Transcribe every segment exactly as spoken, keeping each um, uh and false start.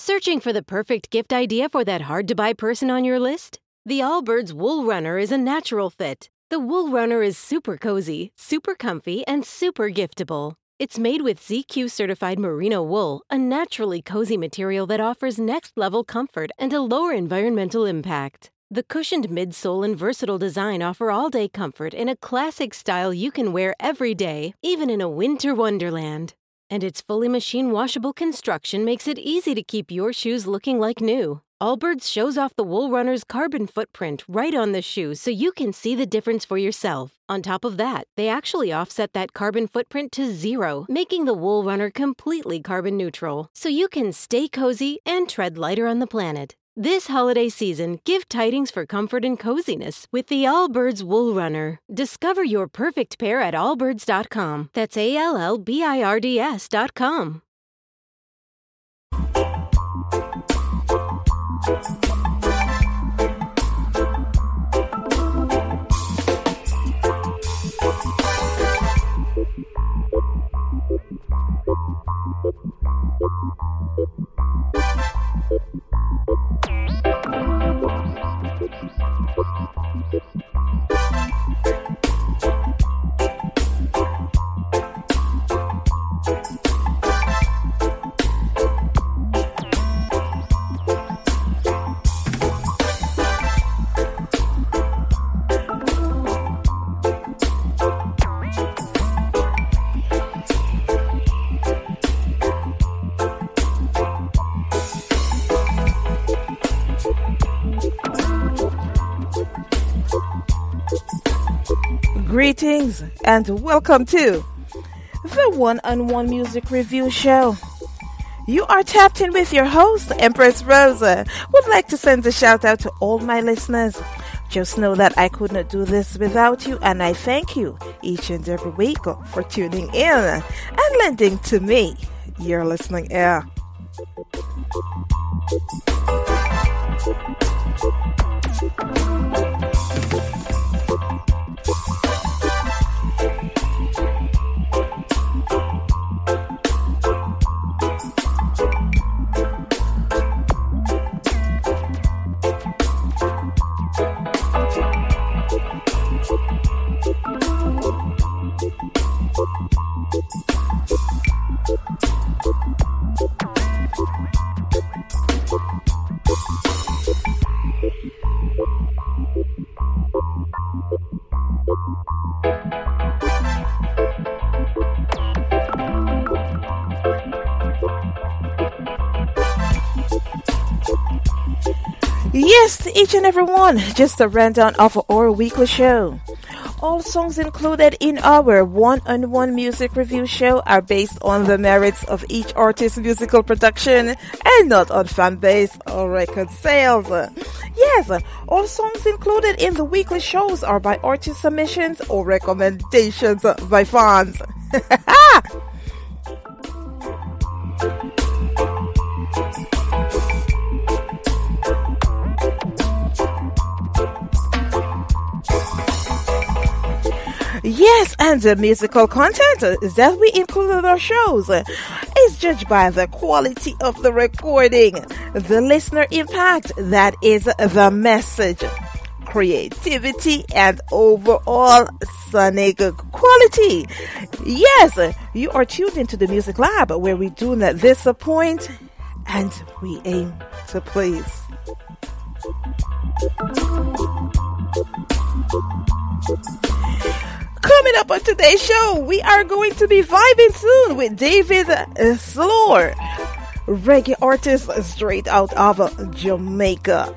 Searching for the perfect gift idea for that hard-to-buy person on your list? The Allbirds Wool Runner is a natural fit. The Wool Runner is super cozy, super comfy, and super giftable. It's made with Z Q-certified merino wool, a naturally cozy material that offers next-level comfort and a lower environmental impact. The cushioned midsole and versatile design offer all-day comfort in a classic style you can wear every day, even in a winter wonderland. And its fully machine-washable construction makes it easy to keep your shoes looking like new. Allbirds shows off the Wool Runner's carbon footprint right on the shoe so you can see the difference for yourself. On top of that, they actually offset that carbon footprint to zero, making the Wool Runner completely carbon neutral, so you can stay cozy and tread lighter on the planet. This holiday season, give tidings for comfort and coziness with the Allbirds Wool Runner. Discover your perfect pair at allbirds dot com. That's A L L B I R D S dot com. Greetings and welcome to the One on One Music Review Show. You are tapped in with your host, Empress Rosa. Would like to send a shout out to all my listeners. Just know that I could not do this without you, and I thank you each and every week for tuning in and lending to me your listening ear. Each and every one, just a rundown of our weekly show. All songs included in our one-on-one music review show are based on the merits of each artist's musical production and not on fan base or record sales. Yes, all songs included in the weekly shows are by artist submissions or recommendations by fans. Yes, and the musical content that we include in our shows is judged by the quality of the recording, the listener impact, that is the message, creativity, and overall sonic quality. Yes, you are tuned into the Music Lab, where we do not disappoint and we aim to please. Coming up on today's show, we are going to be vibing soon with Dahvid Slur, reggae artist straight out of Jamaica.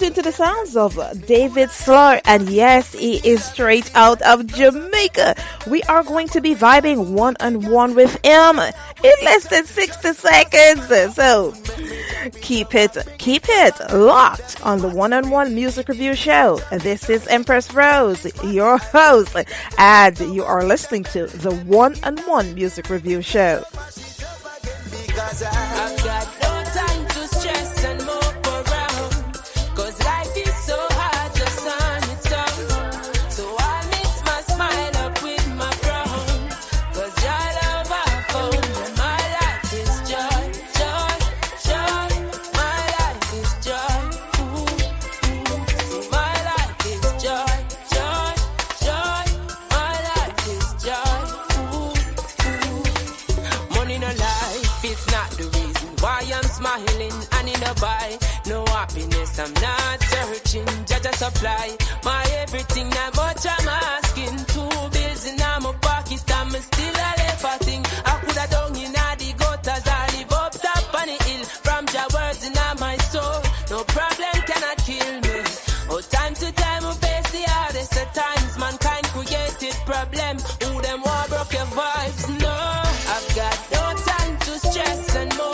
Into the sounds of Dahvid Slur, and yes, he is straight out of Jamaica. We are going to be vibing one on one with him in less than sixty seconds, so keep it keep it locked on the one on one music review show. This is Empress Rose, your host, and you are listening to the one on one music review show. I'm not searching, judge a supply. My everything, not much I'm asking. Two bills in my pocket, I'm still a left thing. I could have done in the gutters, I live up top on the hill. From your words in my soul, no problem cannot kill me. Oh, time to time, I face the hardest of times. Mankind created problem. Who them war broke your vibes? No, I've got no time to stress and more.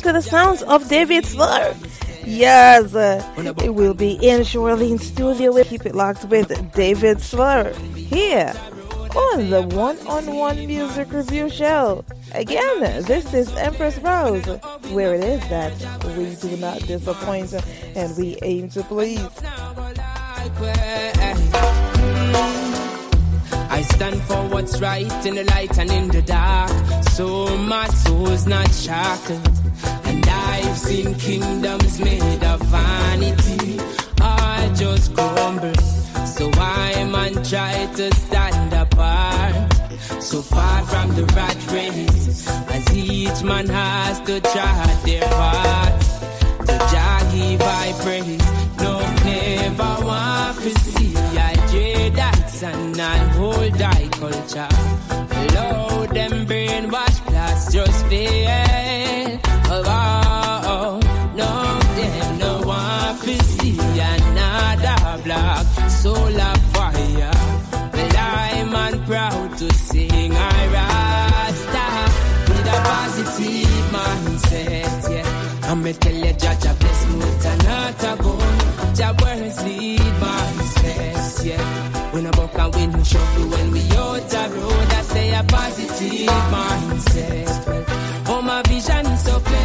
To the sounds of Dahvid Slur. Yes, uh, it will be in Shoreline Studio. We'll keep it locked with Dahvid Slur here on the one-on-one music review show. Again, this is Empress Rose, where it is that we do not disappoint and we aim to please. I stand for what's right in the light and in the dark, so my soul's not shackled. I've seen kingdoms made of vanity, I just crumble. So I man try to stand apart, so far from the rat race, as each man has to try their part. To Jah give I praise, no never want to see. I dread that and I hold thy culture. Allow them brainwash blast just fail. Oh, oh, oh, no, they no one to see another black solar fire. receive mindset, yeah. And me tell you, Jaja bless me with another gun. Jaja words lead mindset, yeah. When I buck and we no shuffle when we out the road, I say a positive mindset. Well, oh my vision is so clear,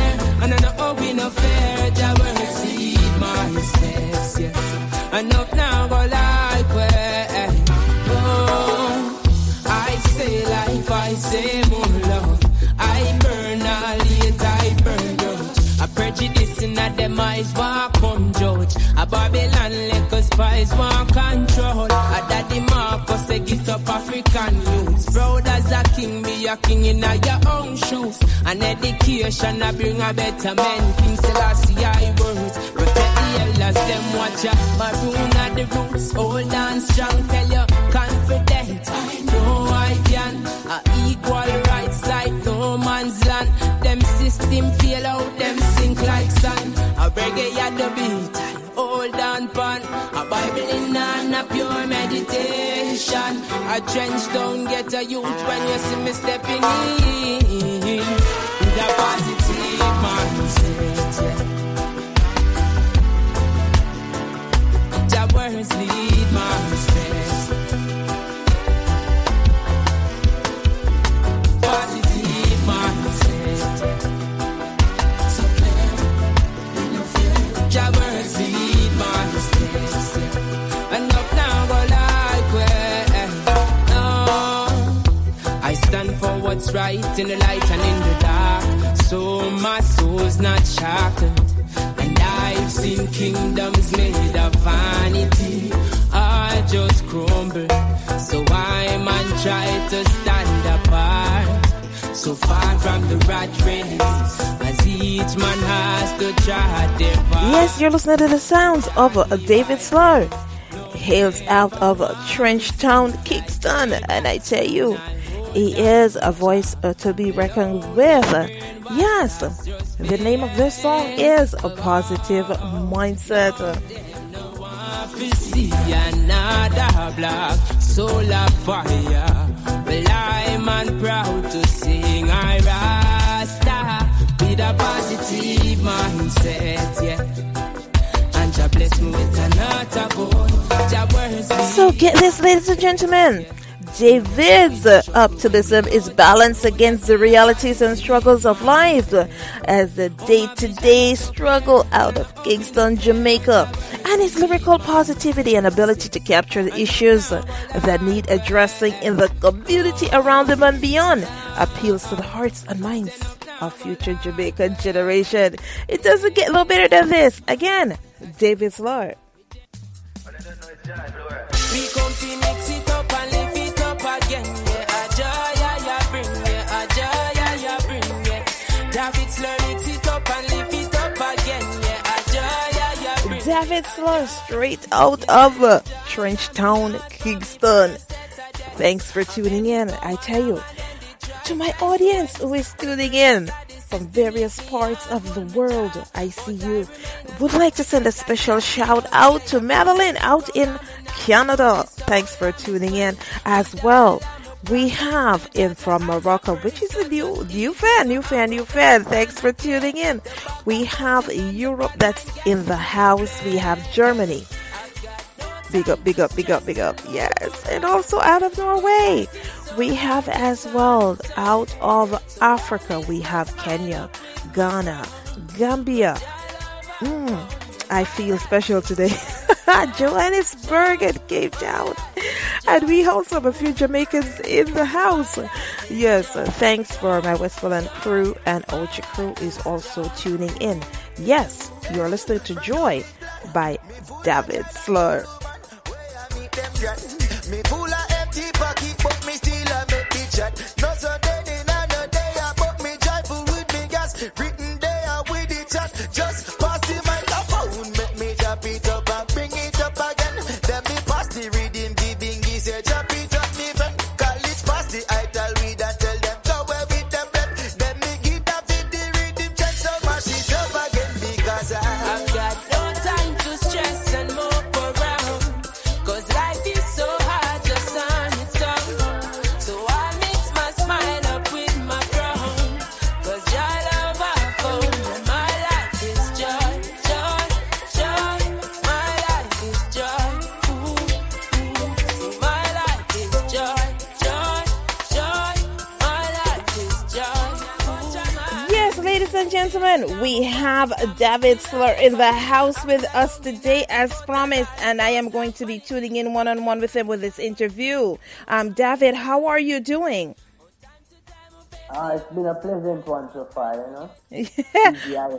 and I know how we no fair. Jaja words lead mindset, yes. Enough now go like where, oh, I say life, I say more love. I burn all hate, I burn grudge. A prejudice in a demise, walk on judge. A Babylon like a spies, walk control. A daddy Marcus, a get up African youth. Proud as a king, be a king in a your own shoes. An education, I bring a better man. King Selassie, I words. Protect the elders, them watch ya. Maroon at the roots, old and strong. Tell you, confident, I know I can. A equal rights like no man's land. Them system fail out, them sink like sand. A reggae at the beat, old and pan. A Bible in hand, a pure meditation. A trench down, get a youth when you see me stepping in. With a positive mindset, yeah. The words lead my steps. For what's right in the light and in the dark, so my soul's not shackled. And I've seen kingdoms made of vanity, I just crumble. So I man try to stand apart, so far from the rat race, as each man has to try their part. Yes, you're listening to the sounds of a Dahvid Slur, hails out of a trench town, Kingston, and I tell you, he is a voice uh, to be reckoned with. Yes, the name of this song is A Positive Mindset. Solar fire, I'm and proud to sing I Rasta with a positive mindset, yeah. And Jah bless me with another gold. So get this, ladies and gentlemen. Dahvid's optimism is balanced against the realities and struggles of life as the day-to-day struggle out of Kingston, Jamaica, and his lyrical positivity and ability to capture the issues that need addressing in the community around him and beyond appeals to the hearts and minds of future Jamaican generation. It doesn't get no better than this. Again, Dahvid Slur. We come to mix it up and live it up again, yeah. A joy, yeah, yeah, bring, yeah. A joy, yeah, yeah, bring, yeah. Dahvid Slur, mix it up and live it up again, yeah. A joy, yeah, yeah, bring. Dahvid Slur, straight out of uh, Trench Town, Kingston. Thanks for tuning in. I tell you, to my audience who is tuning in from various parts of the world, I see you. Would like to send a special shout out to Madeline out in Canada. Thanks for tuning in as well. We have in from Morocco, which is a new new fan, new fan, new fan. Thanks for tuning in. We have Europe that's in the house. We have Germany. Big up, big up, big up, big up. Yes. And also out of Norway. We have as well out of Africa. We have Kenya, Ghana, Gambia. Mm, I feel special today. Johannesburg and Cape Town. And we also have a few Jamaicans in the house. Yes, thanks for my Westmoreland crew, and Ocha crew is also tuning in. Yes, you're listening to Joy by Dahvid Slur. Just pass the microphone, make me chop it up and bring it up again. Let me pass the reading, the bingy say chop it up, me friend. College pass the idol read and tell them go away with them rep. Let me get up with the reading check, so mash it up again because I, I've got no time to stress and mope around, cause life is so hard, just on its own. So I mix my smile up with my crown, cause and gentlemen, we have Dahvid Slur in the house with us today as promised, and I am going to be tuning in one-on-one with him with this interview. Um, Dahvid, how are you doing? Uh, it's been a pleasant one so far, you know? Yeah.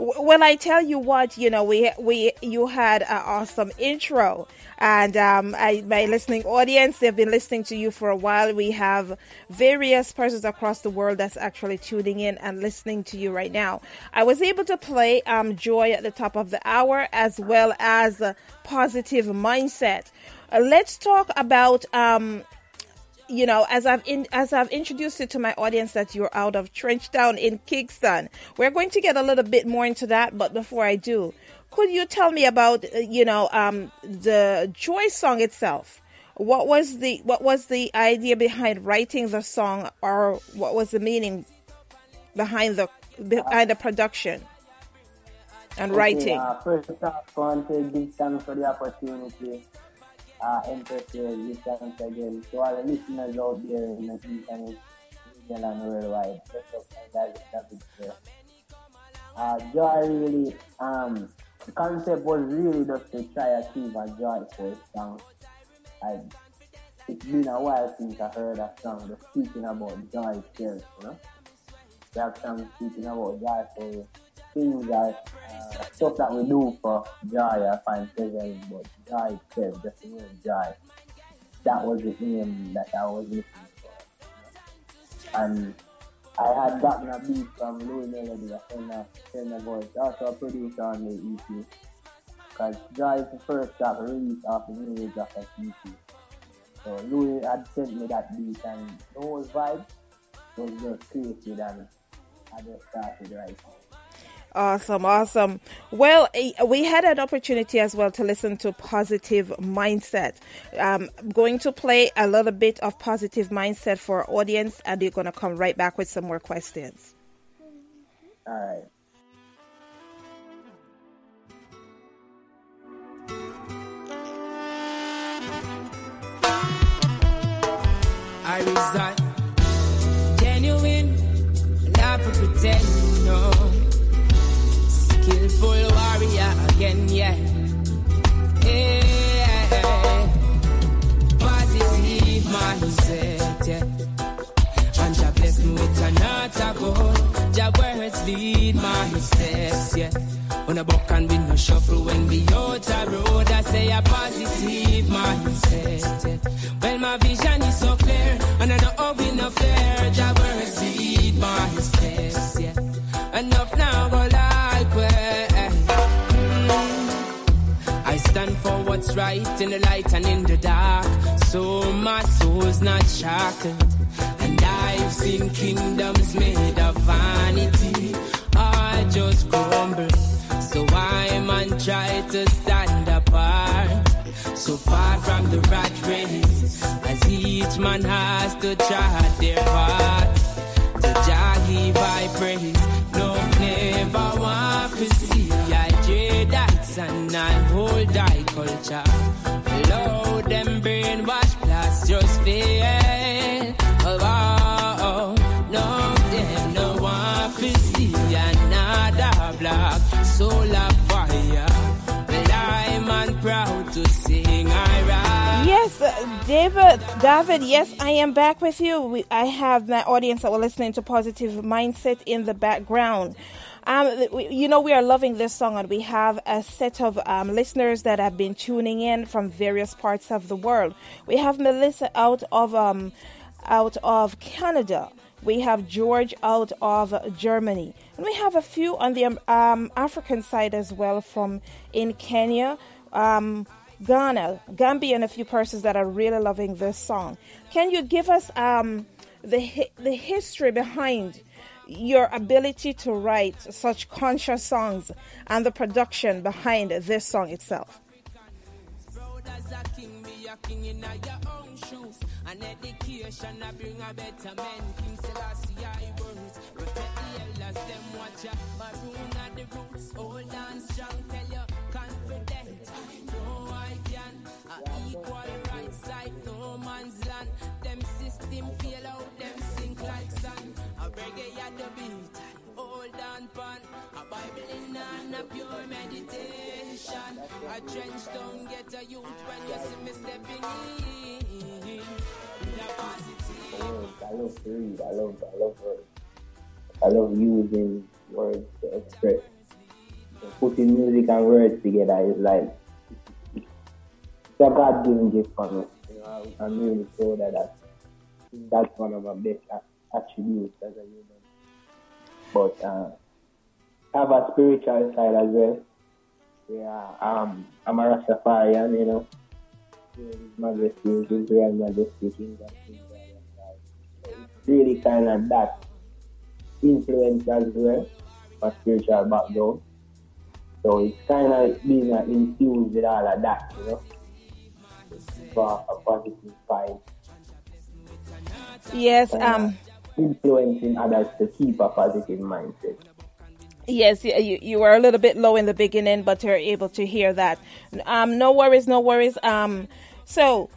Well, I tell you what, you know, we we you had an awesome intro, and um, I, my listening audience, they've been listening to you for a while. We have various persons across the world that's actually tuning in and listening to you right now. I was able to play um, Joy at the top of the hour, as well as Positive Mindset. Uh, let's talk about. Um, You know, as I've in, as I've introduced it to my audience that you're out of Trenchtown in Kingston. We're going to get a little bit more into that, but before I do, could you tell me about you know um, the Joy song itself? What was the what was the idea behind writing the song, or what was the meaning behind the behind the production and okay, writing? Uh, first off, I want to give thanks for the opportunity. Uh, Empress Rosa, again, to all the listeners out there in the internet, region and worldwide. Uh, joy really, um, the concept was really just to try to achieve a joyful song. I, it's been a while since I heard a song just speaking about joy itself, you know? We have songs speaking about joyful things that uh, stuff that we do for joy, I find pleasure, but joy itself, just the name joy, that was the name that I was looking for. And I had gotten a beat from Louis Melody, a friend of Tennago, also a producer on the E P, because Joy is the first track released off the New Age Rockers E P. So Louis had sent me that beat, and the whole vibe was just created, and I just started writing. Awesome, awesome. Well, we had an opportunity as well to listen to Positive Mindset. Um, I'm going to play a little bit of Positive Mindset for our audience, and you're going to come right back with some more questions. All right. I resign. Genuine, not for pretend, no. Skillful warrior again, yeah. Hey, hey, hey. Positive mindset, yeah. And Jah bless me with another goal. Jah words lead my steps, yeah. On a buck and we no shuffle when we out a road. I say a positive mindset, yeah. Well, my vision is so clear, and I know how we no fair. Jah words lead my steps, yeah. Enough now, go like where mm. I stand for what's right in the light and in the dark, so my soul's not shackled. And I've seen kingdoms made of vanity, I just crumble. So I man try to stand apart, so far from the rat race, as each man has to try their part. To Jah give I praise. No, never want to see I trade that, and I hold I culture. Allow them brainwash plus just fail. Oh, oh, oh. No, them no want to see another black soul of fire. Well, I'm and proud to sing I rise. Yes, David, Dahvid, yes, I am back with you. We, I have my audience that were listening to Positive Mindset in the background. Um, we, you know, we are loving this song, and we have a set of um, listeners that have been tuning in from various parts of the world. We have Melissa out of um, out of Canada. We have George out of Germany, and we have a few on the um, African side as well, from in Kenya. Um, Ghana, Gambia, and a few persons that are really loving this song. Can you give us um, the hi- the history behind your ability to write such conscious songs and the production behind this song itself? Equal right side, no man's land. Them system feel out, them sink like sand. A reggae at the beat, hold on. pan. A Bible in hand, a pure meditation. A trench down, get a youth when you see me stepping in. With a positive. I love to read, I love, I love words. I love using words to express. So putting music and words together is like, it's a God-given gift for me. You know, I'm really proud of that. That's one of my best attributes as a human. But uh, I have a spiritual side as well. Yeah, um, I'm a Rastafarian, you know. Majesty, Israel, Majesty, King of Israel. It's really kind of that influence as well, my spiritual background. So it's kind of being uh, infused with all of that, you know. For a positive vibe. Yes, and, um, influencing others to keep a positive mindset. Yes, you you were a little bit low in the beginning, but you're able to hear that. Um, no worries, no worries. Um, so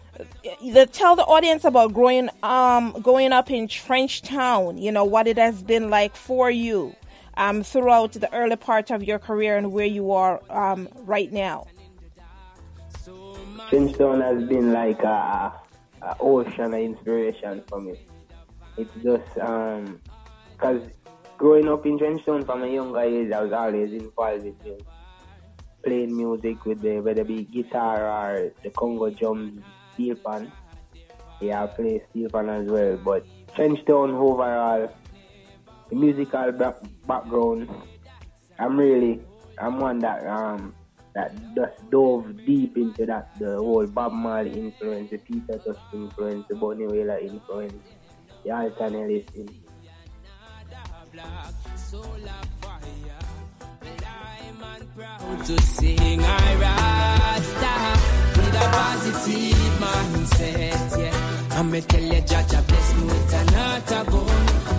the, tell the audience about growing um going up in Trench Town. You know what it has been like for you, um, throughout the early part of your career and where you are um right now. Trench Town has been like a. Uh, ocean of inspiration for me. It's just um because growing up in Trenchtown from a younger age, I was always involved with you know, playing music with the whether it be guitar or the Congo drums, steel pan. Yeah, I play steel pan as well. But Trenchtown overall, the musical b- background, I'm really I'm one that um. that just dove deep into that, the whole Bob Marley influence, the Peter Tosh influence, the Bonnie Wheeler influence, the alternative influence. To sing I Rasta with a positive mindset, yeah. I'm going to tell you, Jaja bless me with another go.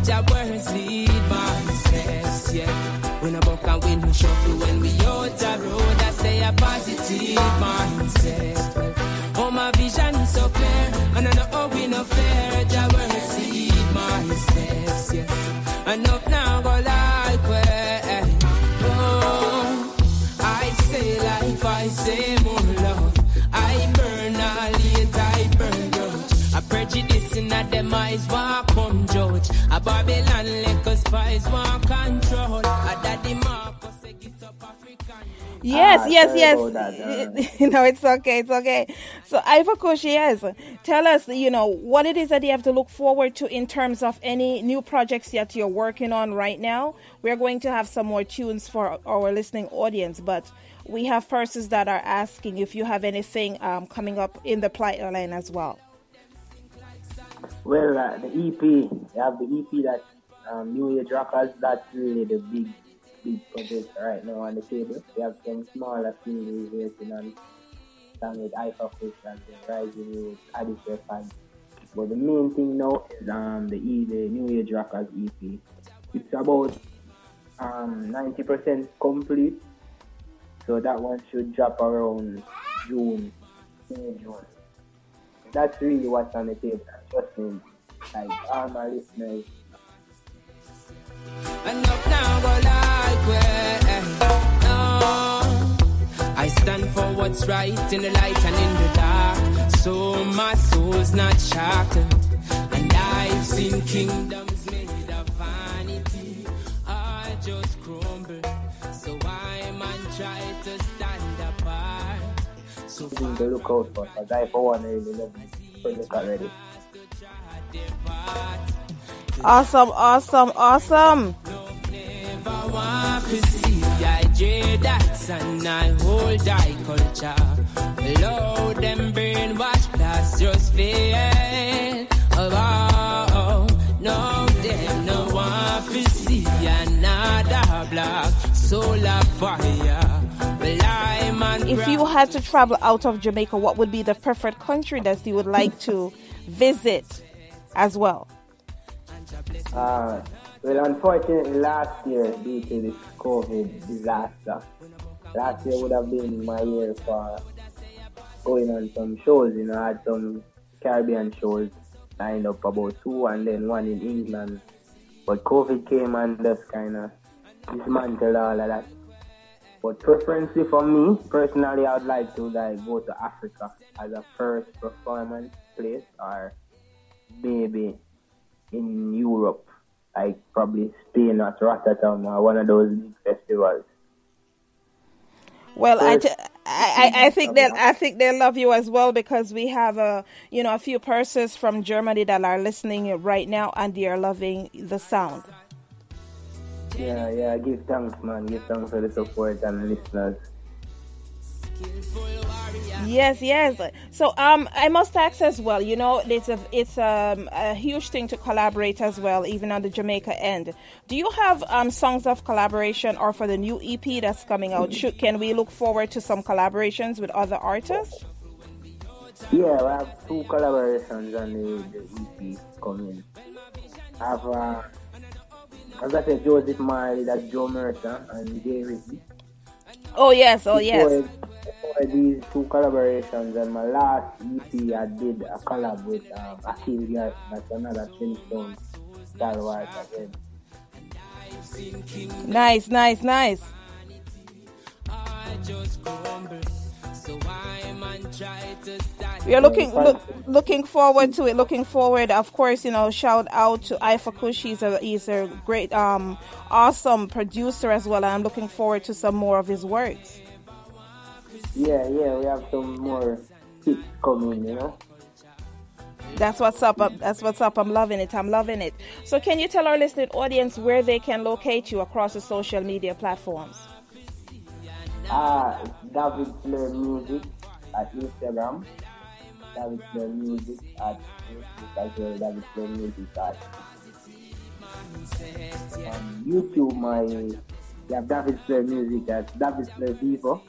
Jaja words lead mindset, yeah. When I buck and win, we shuffle when we out the road. I say a positive mindset. Oh, my vision is so clear, and I know how we no fair. Jah will receive my steps, yes. Enough now go like where. Oh, I say life, I say more love. I burn all hate, I burn grudge. A prejudice in a dem eyes won't come judge. A Babylon like a spies won't control. Yes, ah, yes, yes. That, uh, no, it's okay, it's okay. So, Ifa Kush, yes, tell us, you know, what it is that you have to look forward to in terms of any new projects that you're working on right now. We're going to have some more tunes for our listening audience, but we have persons that are asking if you have anything um, coming up in the pipeline as well. Well, uh, the E P, you have the E P that um, New Age Rockers, that's really the big big project right now on the table. We have some smaller things we're working on, some with Ifa Kush and the Rising with Addy. But the main thing now is um the E the New Age Rockers E P. It's about um ninety percent complete. So that one should drop around June. June. That's really what's on the table. Trust me. Like all my listeners. Enough now go like where no. I stand for what's right in the light and in the dark, so my soul's not shackled, and I've seen kingdoms made of vanity I just crumble, so I man try to stand apart. So I'm going to look out for because I for one really love this project already. Awesome, awesome, awesome. If you had to travel out of Jamaica, what would be the preferred country that you would like to visit as well? Uh, well, unfortunately, last year, due to this COVID disaster, last year would have been my year for going on some shows. You know, I had some Caribbean shows lined up, about two, and then one in England. But COVID came and just kind of dismantle all of that. But preferably for me, personally, I would like to like go to Africa as a first performance place, or maybe in Europe, like probably Spain or Rotterdam or one of those big festivals. Well, I, t- I, I, I think that I think they love you as well, because we have a you know a few persons from Germany that are listening right now and they are loving the sound. Yeah, yeah, give thanks, man. Give thanks for the support and listeners. Yes, yes. So, um, I must ask as well. You know, it's a it's um, a huge thing to collaborate as well, even on the Jamaica end. Do you have um songs of collaboration, or for the new E P that's coming out? Should, can we look forward to some collaborations with other artists? Yeah, we have two collaborations on the, the E P coming. I have, uh, as I said, Joseph Marley, that's Joe Mercer, and Jay Ricky. Oh yes, oh yes. Before, before these two collaborations, and my last E P, I did a collab with um, Achilles. That's another Twinstone stalwart again. Nice, nice, nice. We are looking look, looking forward to it. Looking forward, of course, you know. Shout out to Ifa Kush. He's a he's a great, um, awesome producer as well. I'm looking forward to some more of his works. Yeah, yeah, we have some more hits coming, you know. That's what's up. That's what's up. I'm loving it. I'm loving it. So, can you tell our listening audience where they can locate you across the social media platforms? Ah, uh, Dahvid Slur Music at Instagram, Dahvid Slur Music at Facebook as well, Dahvid Slur Music at um, YouTube. My yeah, Dahvid Slur Music at Dahvid Slur Vivo,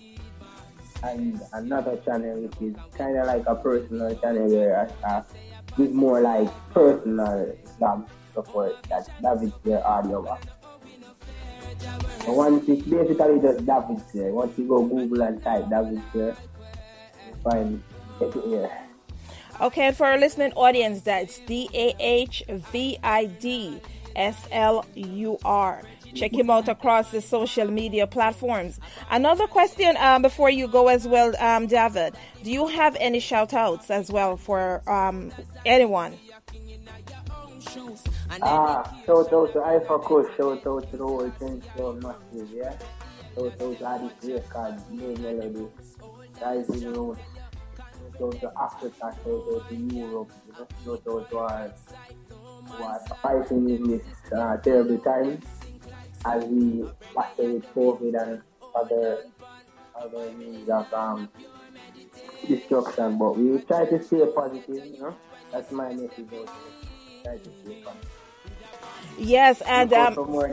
and another channel which is kind of like a personal channel where I uh, give more like personal um, support. That's Dahvid Slur Audio. So once it's basically just Dahvid Slur. Once you go Google and type Dahvid Slur, you find it here. Okay, and for our listening audience, that's D A H V I D S L U R. Check him out across the social media platforms. Another question um, before you go as well, um, Dahvid. Do you have any shout-outs as well for um, anyone? Ah, shout out to Ifa Kush, shout out to the whole Twinstone Massive, yeah? Shout out to Addis Records, Louis Melody, Guys in Road, shout out to Africa, shout out to Europe, shout out to our, our fighting in this uh, terrible time as we battle with COVID and other, other means of um, destruction, but we try to stay positive, you know? That's my message out there. Yes, and um,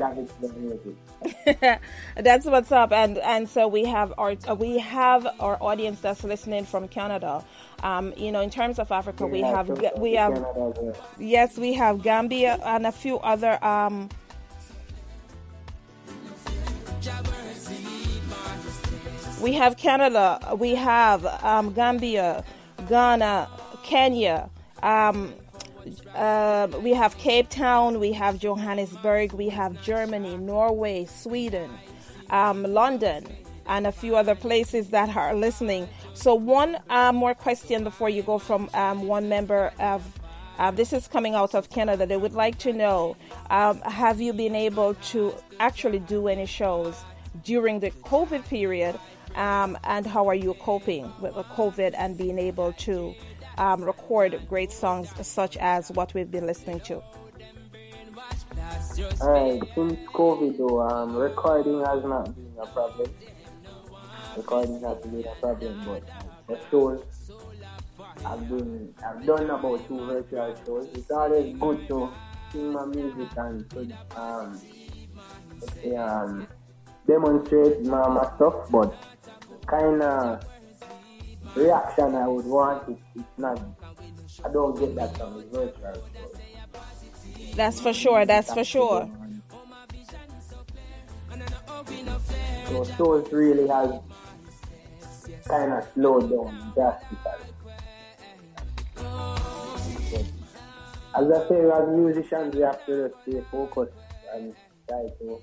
that's what's up, and and so we have our we have our audience that's listening from Canada. Um, you know, in terms of Africa, we have we have yes, we have Gambia and a few other um. We have Canada, we have um, Gambia, Ghana, Kenya, um. Uh, we have Cape Town, we have Johannesburg, we have Germany, Norway, Sweden, um, London, and a few other places that are listening. So one uh, more question before you go from um, one member of, uh, this is coming out of Canada. They would like to know, um, have you been able to actually do any shows during the COVID period? Um, and how are you coping with the COVID and being able to Um, record great songs such as what we've been listening to? Alright, since COVID though, um, recording has not been a problem. Recording has been a problem, but the shows I've been, I've done about two virtual shows. It's always good to sing my music and to um, say, um demonstrate my, my stuff, but kinda reaction I would want, it, it's not, I don't get that from virtual. That's for sure, that's, that's for sure. So shows really has kind of slowed down drastically. As I say, as musicians, we have to stay focused and try to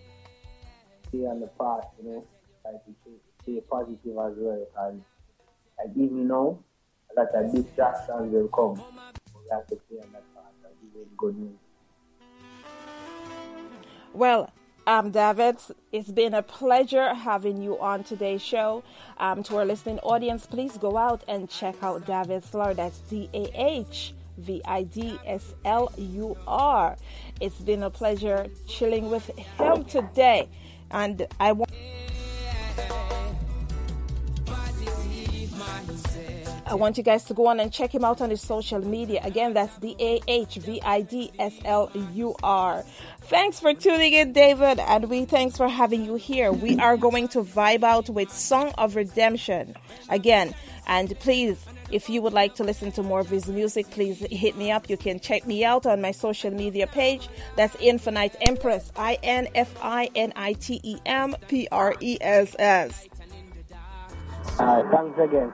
stay on the path, you know, like to stay positive as well. And like even now, a lot of distractions will come. We have to stay on that path and give it good news. Well, um, Dahvid, it's been a pleasure having you on today's show. Um, to our listening audience, please go out and check out Dahvid Slur. That's D A H V I D S L U R. It's been a pleasure chilling with him today. And I want... I want you guys to go on and check him out on his social media. Again, that's D A H V I D S L U R. Thanks for tuning in, David, and we thanks for having you here. We are going to vibe out with Song of Redemption again. And please, if you would like to listen to more of his music, please hit me up. You can check me out on my social media page. That's Infinite Empress, I N F I N I T E M P R E S S. All right, thanks again.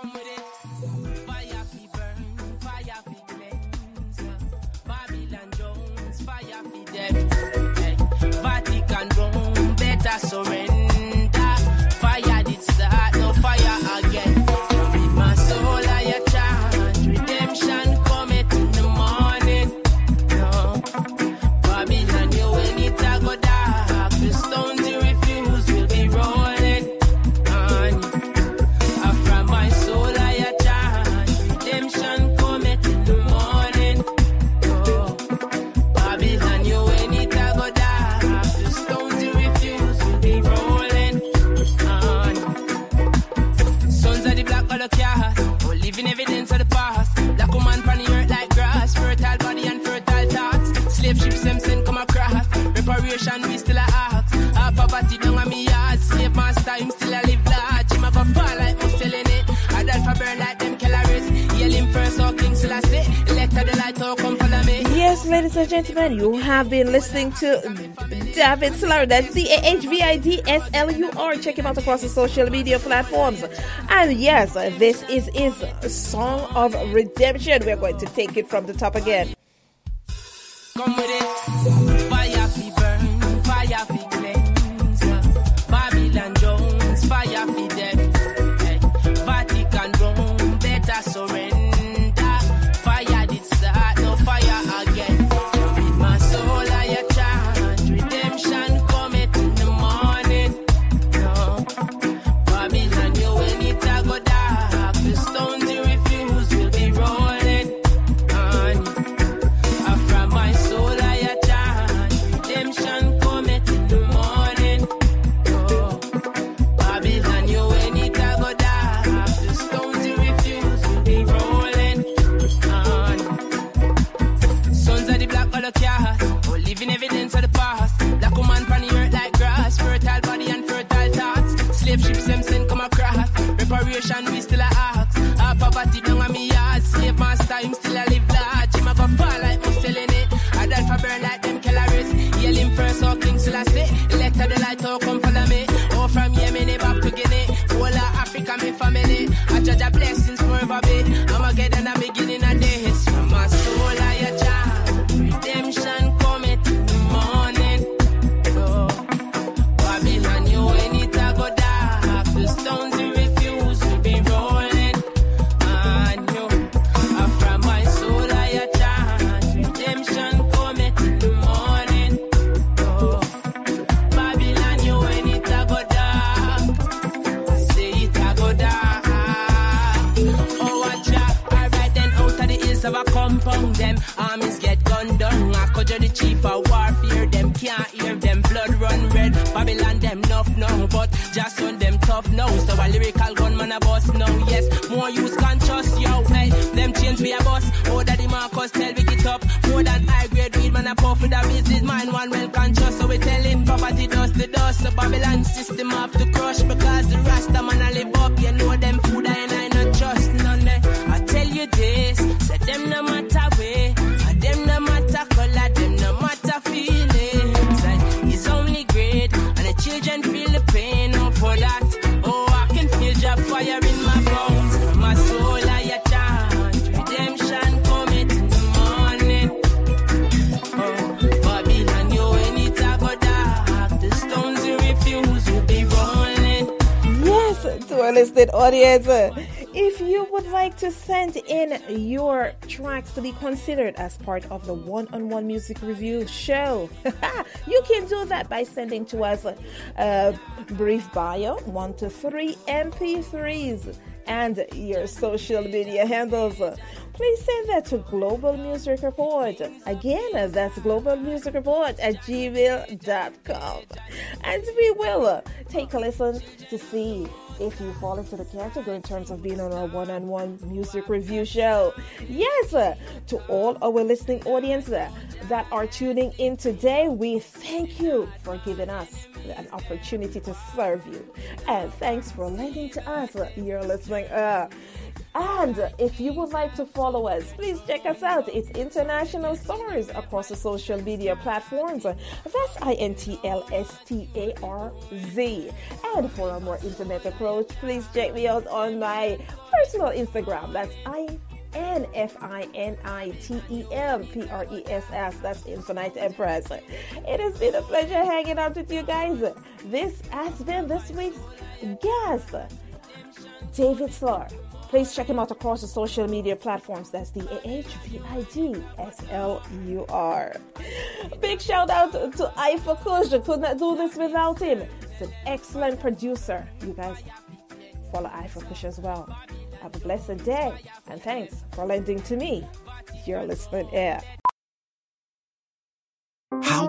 Come with it. Fire fi burn, fire fi cleanse. Babylon Jones, fire fi death. Hey, Vatican Rome, better surrender. Fire did start, no fire again. With my soul I chant, redemption cometh in the morning. No, Babylon, you will need to go dark. The stones you refuse will be rolling on. We still a ask. A poverty down on me yard. Slave master, him still a live large. Him a go fall like who's selling it. I'd alpha burn like them calories. Yell him first, all kings still a sit. Let the light all come follow me. Yes, ladies and gentlemen, you have been listening to Dahvid Slur. That's D A H V I D S L U R. Check him out across the social media platforms. And yes, this is his Song of Redemption. We're going to take it from the top again. Come with it. Fire fi burn, fire fi cleanse. Babylon Jones, fire fi death. Hey, Vatican Rome, better surrender. Fire did start, no fire again. With my soul I chant, redemption cometh in the morning. No, Babylon, you will need to go dark. The stones you refuse will be rolling on. From my soul I we still a ask. A poverty down on me yard. Slave master, him still a live large. Him a go fall like who's selling it. I'd alpha burn like them calories. Yell him first, all kings still a sit. Let the light all come follow me. Oh, from Yemen, eh, back to Guinea. Whole of Africa, me family. I judge a blessings forever be. I'ma get in a beginning of days. From my soul, I a child. Redemption. Them armies get gunned down. I conjure the chief of warfare. Them can't hear them. Blood run red. Babylon them enough now, but just on them tough now. So a lyrical gunman a boss now. Yes, more use conscious yo. Hey, them change we a boss. Oh, daddy Marcus tell we get up. More than high grade weed man a puff with a business mind. One well conscious, so we telling property dust the dust. So Babylon system have to crush because the Rasta man a live up. You know them food and I not trust none. Eh. I tell you this, say them no matter. Stones our listening audience. If you would like to send in your tracks to be considered as part of the one-on-one music review show, you can do that by sending to us a, a brief bio, one to three M P threes, and your social media handles. Please send that to Global Music Report. Again, that's global music report at gmail dot com. And we will take a listen to see if you fall into the category in terms of being on our one-on-one music review show. Yes, to all our listening audience that are tuning in today, we thank you for giving us an opportunity to serve you. And thanks for lending to us your listening uh And if you would like to follow us, please check us out. It's International Stars across the social media platforms. That's I N T L S T A R Z. And for a more intimate approach, please check me out on my personal Instagram. That's I N F I N I T E M P R E S S. That's Infinite Empress. It has been a pleasure hanging out with you guys. This has been this week's guest, Dahvid Slur. Please check him out across the social media platforms. That's D A H V I D S L U R. Big shout out to Ifa Kush. Could not do this without him. He's an excellent producer. You guys follow Ifa Kush as well. Have a blessed day. And thanks for lending to me your listening ear. How